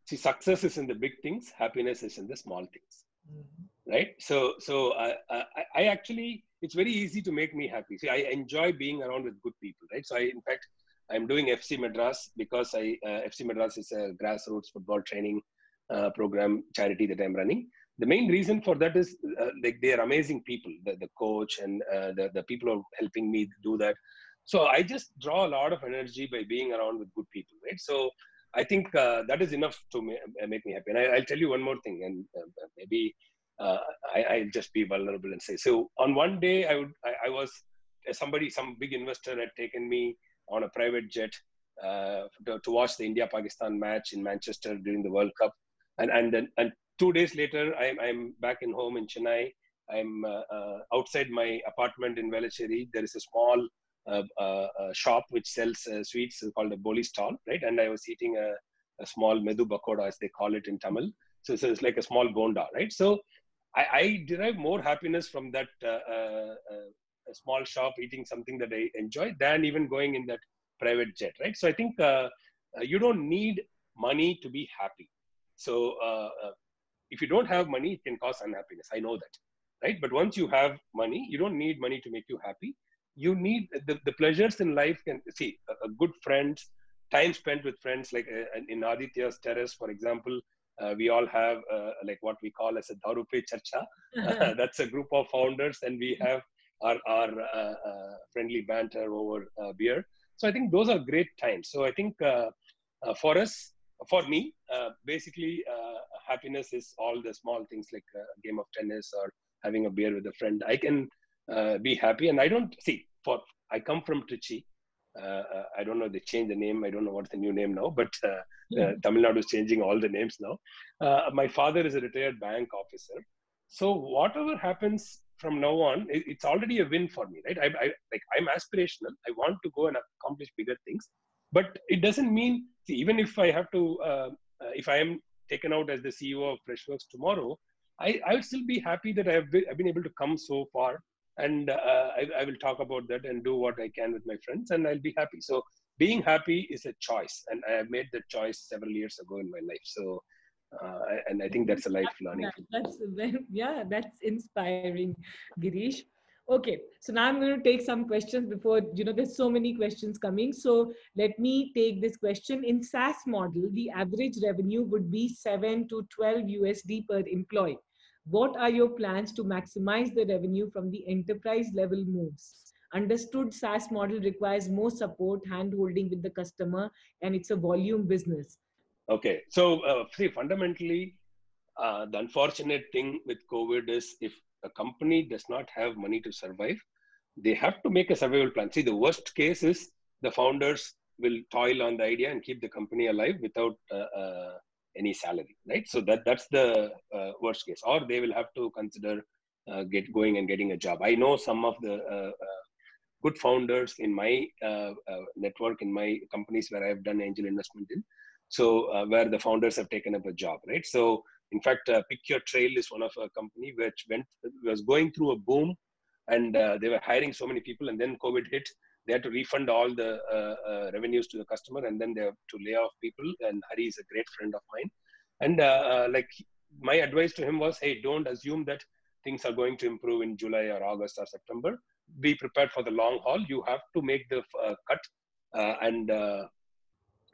see, success is in the big things, happiness is in the small things, mm-hmm. right? So, so I, I, I actually, it's very easy to make me happy. See, I enjoy being around with good people, right? So I, in fact, I'm doing F C Madras because I, uh, F C Madras is a grassroots football training uh, program charity that I'm running. The main reason for that is uh, like they are amazing people, the, the coach and uh, the, the people who are helping me do that. So I just draw a lot of energy by being around with good people, right? So I think uh, that is enough to ma- make me happy. And I, I'll tell you one more thing, and uh, maybe uh, I, I'll just be vulnerable and say, so on one day I would, I, I was somebody, some big investor had taken me on a private jet uh, to, to watch the India-Pakistan match in Manchester during the World Cup. And, and then, and two days later, I'm, I'm back in home in Chennai. I'm uh, uh, outside my apartment in Velachery. There is a small uh, uh, uh, shop which sells uh, sweets called a boli stall, right? And I was eating a, a small medhu pakoda, as they call it in Tamil. So, so it's like a small bonda, right? So I, I derive more happiness from that uh, uh, uh, small shop eating something that I enjoy than even going in that private jet, right? So I think uh, you don't need money to be happy. So uh, uh, if you don't have money, it can cause unhappiness. I know that, right? But once you have money, you don't need money to make you happy. You need the, the pleasures in life. Can see a, a good friend, time spent with friends, like uh, in Aditya's terrace, for example, uh, we all have uh, like what we call as a Daru Pe Charcha. Uh, that's a group of founders, and we have our, our uh, uh, friendly banter over uh, beer. So I think those are great times. So I think uh, uh, for us, For me, uh, basically, uh, happiness is all the small things like a game of tennis or having a beer with a friend. I can uh, be happy, and I don't see. For I come from Trichy. Uh, I don't know. They changed the name. I don't know what's the new name now. But uh, yeah. uh, Tamil Nadu is changing all the names now. Uh, my father is a retired bank officer. So whatever happens from now on, it, it's already a win for me, right? I, I like I'm aspirational. I want to go and accomplish bigger things. But it doesn't mean, see, even if I have to, uh, uh, if I am taken out as the C E O of Freshworks tomorrow, I, I would still be happy that I have been, I've been able to come so far. And uh, I, I will talk about that and do what I can with my friends, and I'll be happy. So being happy is a choice. And I have made that choice several years ago in my life. So, uh, and I think that's a life learning. That's, yeah, that's inspiring, Girish. Okay, so now I'm going to take some questions before, you know, there's so many questions coming. So let me take this question. In SaaS model, the average revenue would be seven to twelve U S D per employee. What are your plans to maximize the revenue from the enterprise level moves? Understood SaaS model requires more support, hand-holding with the customer, and it's a volume business. Okay, so uh, see, fundamentally, uh, the unfortunate thing with COVID is if a company does not have money to survive, they have to make a survival plan. See, the worst case is the founders will toil on the idea and keep the company alive without uh, uh, any salary, right? So that that's the uh, worst case. Or they will have to consider uh, get going and getting a job. I know some of the uh, uh, good founders in my uh, uh, network, in my companies where I've done angel investment in, so uh, where the founders have taken up a job, right? So in fact, uh, Pick Your Trail is one of a company which went was going through a boom, and uh, they were hiring so many people, and then COVID hit. They had to refund all the uh, uh, revenues to the customer, and then they have to lay off people. And Hari is a great friend of mine, and uh, uh, like my advice to him was, hey, don't assume that things are going to improve in July or August or September. Be prepared for the long haul. You have to make the uh, cut, uh, and uh,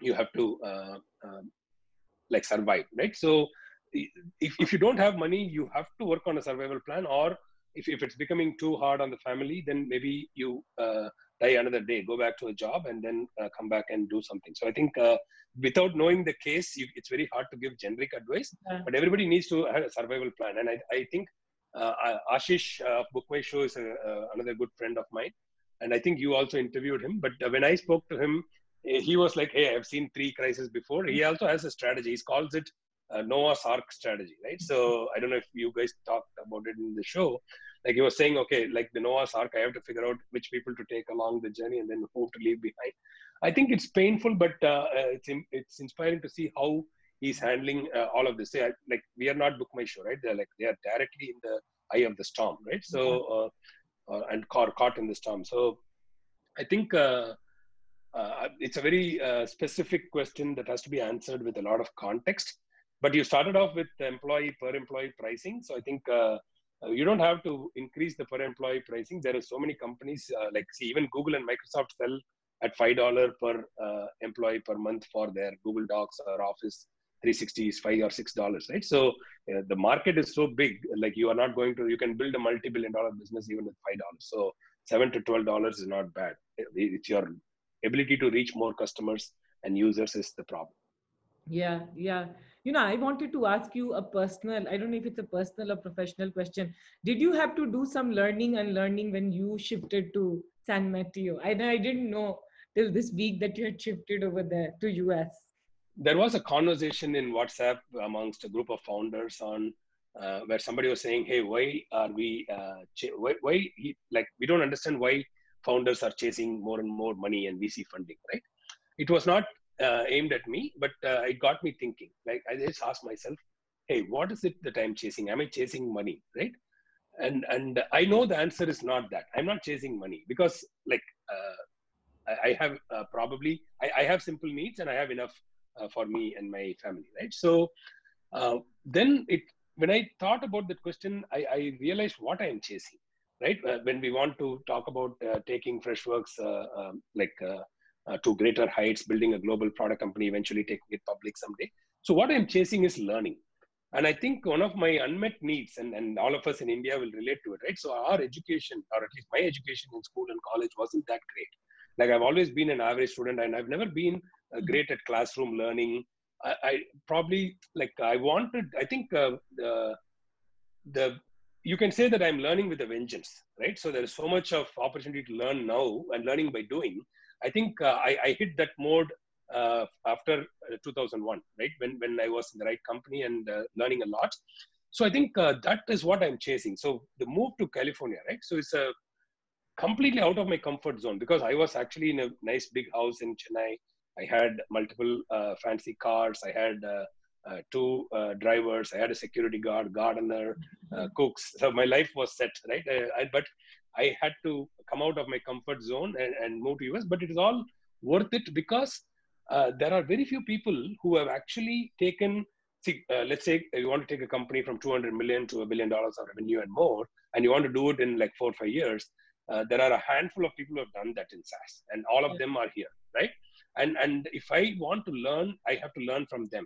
you have to uh, uh, like survive, right? So. If if you don't have money, you have to work on a survival plan, or if, if it's becoming too hard on the family, then maybe you uh, die another day, go back to a job, and then uh, come back and do something. So I think uh, without knowing the case, you, it's very hard to give generic advice, yeah. But everybody needs to have a survival plan. And I, I think uh, Ashish of uh, Book My Show is a, uh, another good friend of mine. And I think you also interviewed him. But when I spoke to him, he was like, hey, I've seen three crises before. He also has a strategy. He calls it Uh, Noah's Ark strategy, right? So I don't know if you guys talked about it in the show. Like he was saying, okay, like the Noah's Ark, I have to figure out which people to take along the journey and then who to leave behind. I think it's painful, but uh, it's it's inspiring to see how he's handling uh, all of this. I, like we are not Book My Show, right? They're like they are directly in the eye of the storm, right? So uh, uh, and caught caught in the storm. So I think. Uh, Uh, it's a very uh, specific question that has to be answered with a lot of context. But you started off with employee per employee pricing. So I think uh, you don't have to increase the per employee pricing. There are so many companies uh, like, see, even Google and Microsoft sell at five dollars per uh, employee per month for their Google Docs or Office three sixty is five or six dollars, right? So uh, the market is so big, like you are not going to, you can build a multi-billion dollar business even with five dollars. So seven to twelve dollars is not bad. It's your ability to reach more customers and users is the problem. Yeah, yeah. You know, I wanted to ask you a personal, I don't know if it's a personal or professional question. Did you have to do some learning and learning when you shifted to San Mateo? I, I didn't know till this week that you had shifted over there to U S. There was a conversation in WhatsApp amongst a group of founders on uh, where somebody was saying, hey, why are we, uh, ch- why, why he, like, we don't understand why founders are chasing more and more money and V C funding, right? It was not Uh, aimed at me, but uh, it got me thinking. Like I just asked myself, hey, what is it that I'm chasing? Am I chasing money, right? And and I know the answer is not that. I'm not chasing money because like uh, I, I have uh, probably, I, I have simple needs and I have enough uh, for me and my family, right? So uh, then it when I thought about that question, I, I realized what I'm chasing, right? Uh, when we want to talk about uh, taking Freshworks, uh, um, like uh, Uh, to greater heights, building a global product company, eventually taking it public someday. So what I'm chasing is learning. And I think one of my unmet needs, and, and all of us in India will relate to it, right? So our education, or at least my education in school and college wasn't that great. Like I've always been an average student and I've never been uh, great at classroom learning. I, I probably, like I wanted, I think uh, the, the you can say that I'm learning with a vengeance, right? So there's so much of opportunity to learn now and learning by doing. I think uh, I, I hit that mode uh, after two thousand one, right? When when I was in the right company and uh, learning a lot. So I think uh, that is what I'm chasing. So the move to California, right? So it's a completely out of my comfort zone because I was actually in a nice big house in Chennai. I had multiple uh, fancy cars. I had uh, uh, two uh, drivers. I had a security guard, gardener, uh, cooks. So my life was set, right? I, I, but I had to come out of my comfort zone and, and move to U S, but it is all worth it because uh, there are very few people who have actually taken, see, uh, let's say you want to take a company from two hundred million to a billion dollars of revenue and more, and you want to do it in like four or five years. Uh, there are a handful of people who have done that in SaaS and all of them are here, right? And, and if I want to learn, I have to learn from them.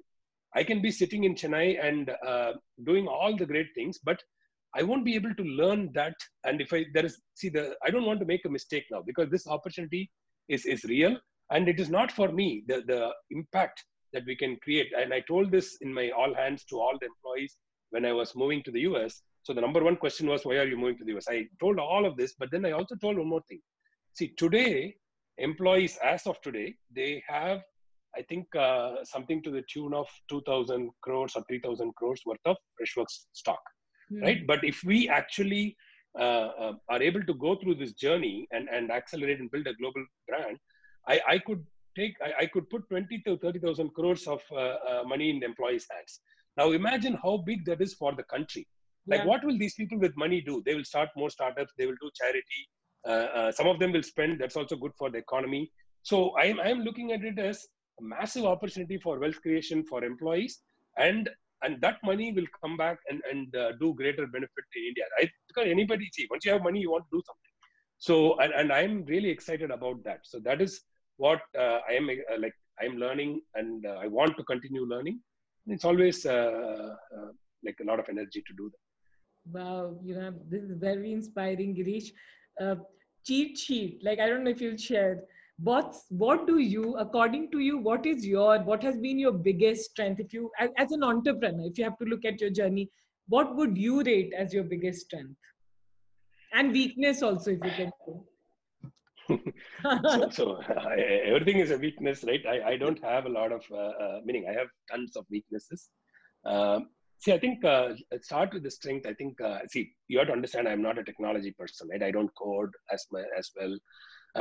I can be sitting in Chennai and uh, doing all the great things, but I won't be able to learn that. And if I, there is, see the, I don't want to make a mistake now because this opportunity is, is real and it is not for me, the, the impact that we can create. And I told this in my all hands to all the employees when I was moving to the U S. So the number one question was, why are you moving to the U S? I told all of this, but then I also told one more thing. See, today, employees as of today, they have, I think uh, something to the tune of two thousand crores or three thousand crores worth of Freshworks stock. Mm-hmm. Right? But if we actually uh, uh, are able to go through this journey and, and accelerate and build a global brand, I, I could take, I, I could put twenty to thirty thousand crores of uh, uh, money in the employees' hands. Now imagine how big that is for the country. Like yeah. What will these people with money do? They will start more startups. They will do charity. Uh, uh, some of them will spend. That's also good for the economy. So I'm, I'm looking at it as a massive opportunity for wealth creation for employees and And that money will come back and, and uh, do greater benefit in India, right? Because anybody, see, once you have money, you want to do something. So, and, and I'm really excited about that. So that is what uh, I am uh, like, I'm learning and uh, I want to continue learning. It's always uh, uh, like a lot of energy to do that. Wow, you know, this is very inspiring, Girish. Uh, cheat sheet, like, I don't know if you'll share. What's, what do you, according to you, what is your, what has been your biggest strength? If you, as, as an entrepreneur, if you have to look at your journey, what would you rate as your biggest strength? And weakness also, if you can. so so I, everything is a weakness, right? I, I don't have a lot of, uh, uh, meaning I have tons of weaknesses. Um, see, I think, uh, start with the strength. I think, uh, see, you have to understand, I'm not a technology person, right? I don't code as, my, as well.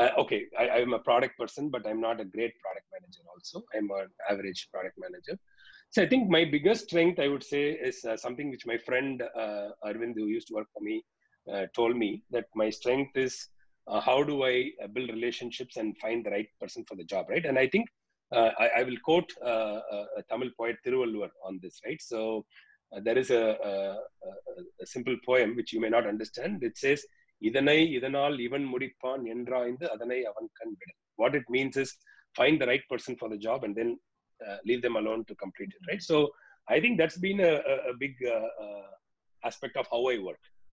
Uh, okay, I am a product person, but I'm not a great product manager also. I'm an average product manager. So I think my biggest strength, I would say, is uh, something which my friend uh, Arvind, who used to work for me, uh, told me that my strength is uh, how do I uh, build relationships and find the right person for the job, right? And I think uh, I, I will quote uh, a Tamil poet Thiruvalluvar on this, right? So uh, there is a, a, a simple poem which you may not understand. It says, what it means is find the right person for the job and then uh, leave them alone to complete it, right? So I think that's been a, a big uh, uh, aspect of how I work.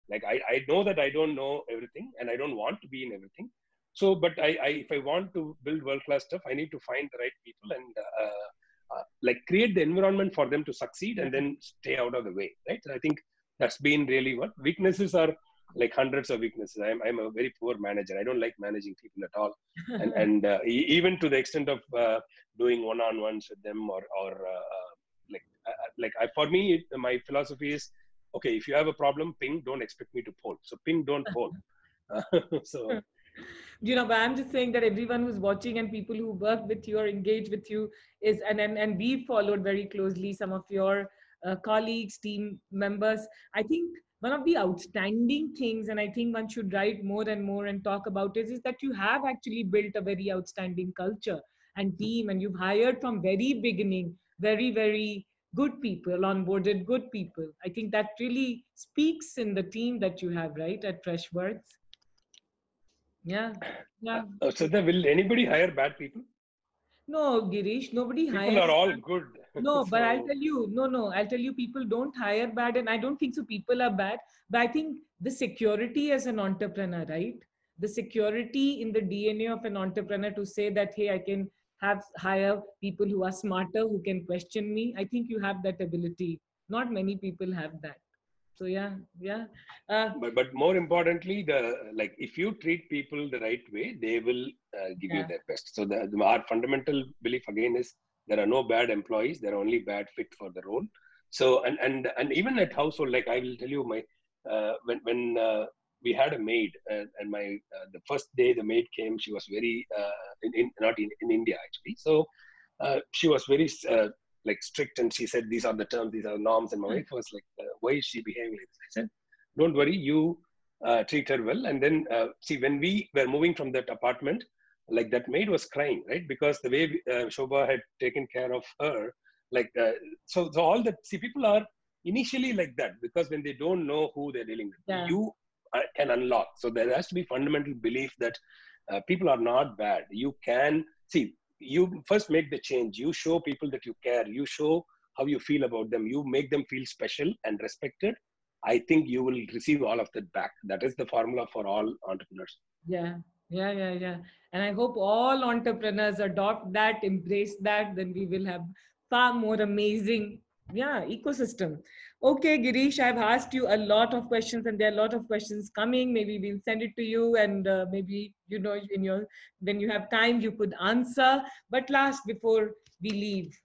Like I, I know that I don't know everything and I don't want to be in everything. So, but I, I if I want to build world-class stuff, I need to find the right people and uh, uh, like create the environment for them to succeed and then stay out of the way, right? So I think that's been really what weaknesses are. Like hundreds of weaknesses. I'm I'm a very poor manager. I don't like managing people at all, and and uh, e- even to the extent of uh, doing one-on-ones with them or or uh, like uh, like I, for me, my philosophy is okay. If you have a problem, ping. Don't expect me to poll. So ping, don't poll. Uh, so. You know, but I'm just saying that everyone who's watching and people who work with you or engage with you is, and and and we followed very closely some of your uh, colleagues, team members. I think. One of the outstanding things, and I think one should write more and more and talk about it, is that you have actually built a very outstanding culture and team, and you've hired from very beginning, very, very good people, onboarded good people. I think that really speaks in the team that you have, right, at Freshworks. Yeah. yeah. Uh, so then will anybody hire bad people? No, Girish, nobody hires. People are all good. No, so. But I'll tell you, no, no, I'll tell you, people don't hire bad, and I don't think so people are bad, but I think the security as an entrepreneur, right? The security in the D N A of an entrepreneur to say that, hey, I can have hire people who are smarter, who can question me. I think you have that ability. Not many people have that. So yeah, yeah. Uh, but but more importantly, the like if you treat people the right way, they will uh, give yeah. you their best. So the, the our fundamental belief again is there are no bad employees; there are only bad fit for the role. So and and and even at household, like I will tell you, my uh, when when uh, we had a maid, and, and my uh, the first day the maid came, she was very uh, in, in not in, in India actually. So uh, she was very. Uh, like strict, and she said, these are the terms, these are the norms. And my wife was like, uh, why is she behaving like this? I said, don't worry, you uh, treat her well. And then, uh, see, when we were moving from that apartment, like that maid was crying, right? Because the way uh, Shobha had taken care of her, like, uh, so, so all that, see, people are initially like that because when they don't know who they're dealing with, yeah. you uh, can unlock. So there has to be fundamental belief that uh, people are not bad. You can, see, you first make the change. You show people that you care. You show how you feel about them. You make them feel special and respected. I think you will receive all of that back. That is the formula for all entrepreneurs. Yeah, yeah, yeah, yeah. And I hope all entrepreneurs adopt that, embrace that. Then we will have far more amazing, yeah, ecosystem. Okay, Girish, I've asked you a lot of questions, and there are a lot of questions coming. Maybe we'll send it to you, and uh, maybe you know in your when you have time you could answer. But last, before we leave,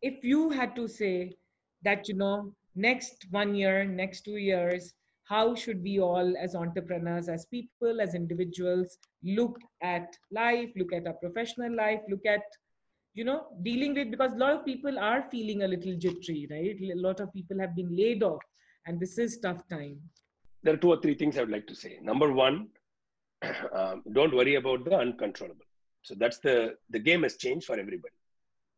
if you had to say that you know next one year, next two years, how should we all as entrepreneurs, as people, as individuals, look at life, look at our professional life, look at you know, dealing with, because a lot of people are feeling a little jittery, right? A lot of people have been laid off and this is tough time. There are two or three things I would like to say. Number one, um, don't worry about the uncontrollable. So that's the, the game has changed for everybody,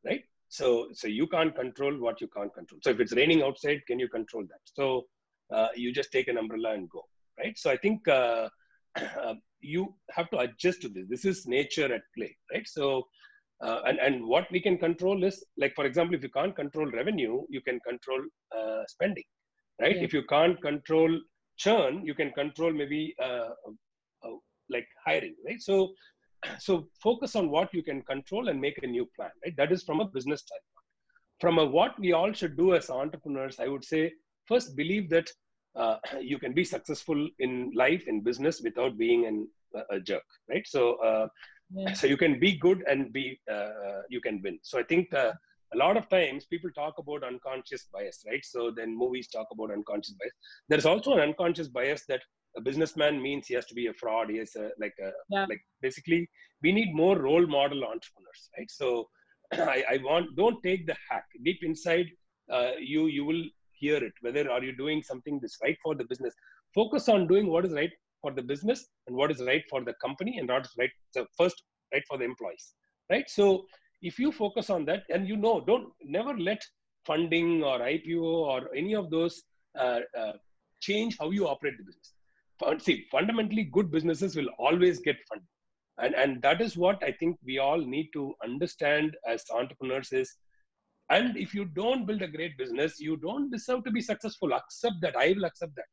right? So, so you can't control what you can't control. So if it's raining outside, can you control that? So uh, you just take an umbrella and go, right? So I think uh, you have to adjust to this. This is nature at play, right? So Uh, and, and what we can control is, like, for example, if you can't control revenue, you can control uh, spending, right? Yeah. If you can't control churn, you can control maybe uh, uh, like hiring, right? So, so focus on what you can control and make a new plan, right? That is from a business standpoint. From a what we all should do as entrepreneurs, I would say, first believe that uh, you can be successful in life, in business without being an, a jerk, right? So, uh, Yeah. So you can be good and be, uh, you can win. So I think uh, a lot of times people talk about unconscious bias, right? So then movies talk about unconscious bias. There's also an unconscious bias that a businessman means he has to be a fraud. He is a, like, a, yeah. like basically we need more role model entrepreneurs, right? So I, I want, don't take the hack. Deep inside uh, you, you will hear it. Whether are you doing something that's right for the business? Focus on doing what is right for the business and what is right for the company and what is right so first right for the employees, right? So if you focus on that and you know, don't never let funding or I P O or any of those uh, uh, change how you operate the business. See, fundamentally good businesses will always get funded. And, and that is what I think we all need to understand as entrepreneurs is And if you don't build a great business, you don't deserve to be successful. Accept that. I will accept that.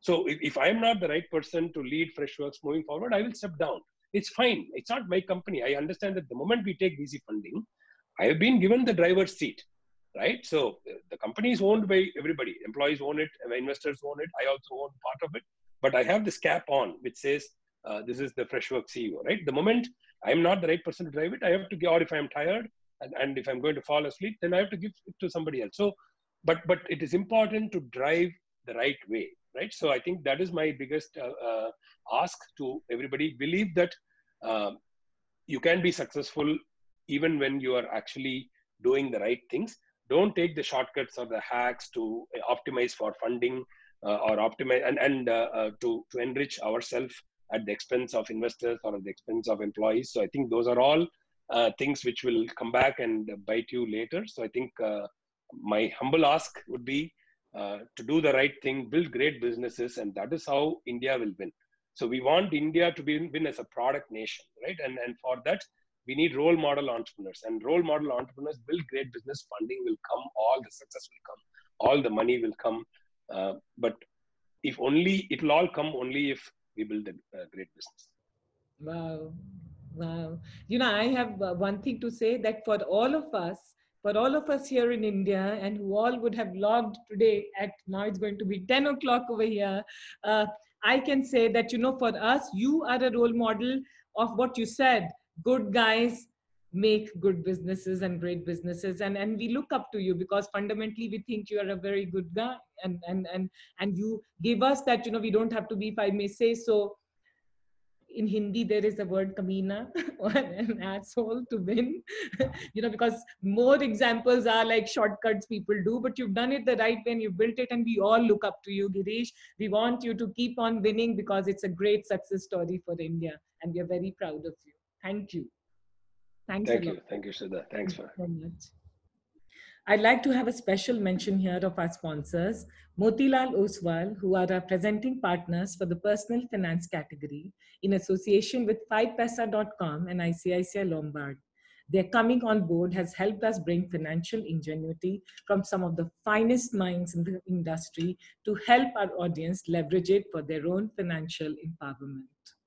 So if, if I'm not the right person to lead Freshworks moving forward, I will step down. It's fine. It's not my company. I understand that the moment we take V C funding, I have been given the driver's seat, right? So the company is owned by everybody. Employees own it. Investors own it. I also own part of it. But I have this cap on, which says, uh, this is the Freshworks C E O, right? The moment I'm not the right person to drive it, I have to, or if I'm tired and, and if I'm going to fall asleep, then I have to give it to somebody else. So, but, but it is important to drive the right way, right? So I think that is my biggest uh, uh, ask to everybody. Believe that uh, you can be successful even when you are actually doing the right things. Don't take the shortcuts or the hacks to optimize for funding uh, or optimize and, and uh, uh, to, to enrich ourselves at the expense of investors or at the expense of employees. So I think those are all uh, things which will come back and bite you later. So I think uh, my humble ask would be Uh, to do the right thing, build great businesses, and that is how India will win. So we want India to be, win as a product nation, right? And, and for that, we need role model entrepreneurs. And role model entrepreneurs build great business, funding will come, all the success will come, all the money will come. Uh, but if only, it will all come only if we build a, a great business. Wow, wow. You know, I have one thing to say that for all of us, for all of us here in India and who all would have logged today at, now it's going to be ten o'clock over here. Uh, I can say that, you know, for us, you are a role model of what you said, good guys make good businesses and great businesses. And, and we look up to you because fundamentally we think you are a very good guy and, and, and, and you give us that, you know, we don't have to be, if I may say so, in Hindi, there is a word kameena or an asshole to win, you know, because more examples are like shortcuts people do, but you've done it the right way and you've built it and we all look up to you, Girish. We want you to keep on winning because it's a great success story for India and we are very proud of you. Thank you. Thanks Thank you. Thank you, Siddha. Thanks for so much. I'd like to have a special mention here of our sponsors, Motilal Oswal, who are our presenting partners for the personal finance category in association with five paisa dot com and I C I C I Lombard. Their coming on board has helped us bring financial ingenuity from some of the finest minds in the industry to help our audience leverage it for their own financial empowerment.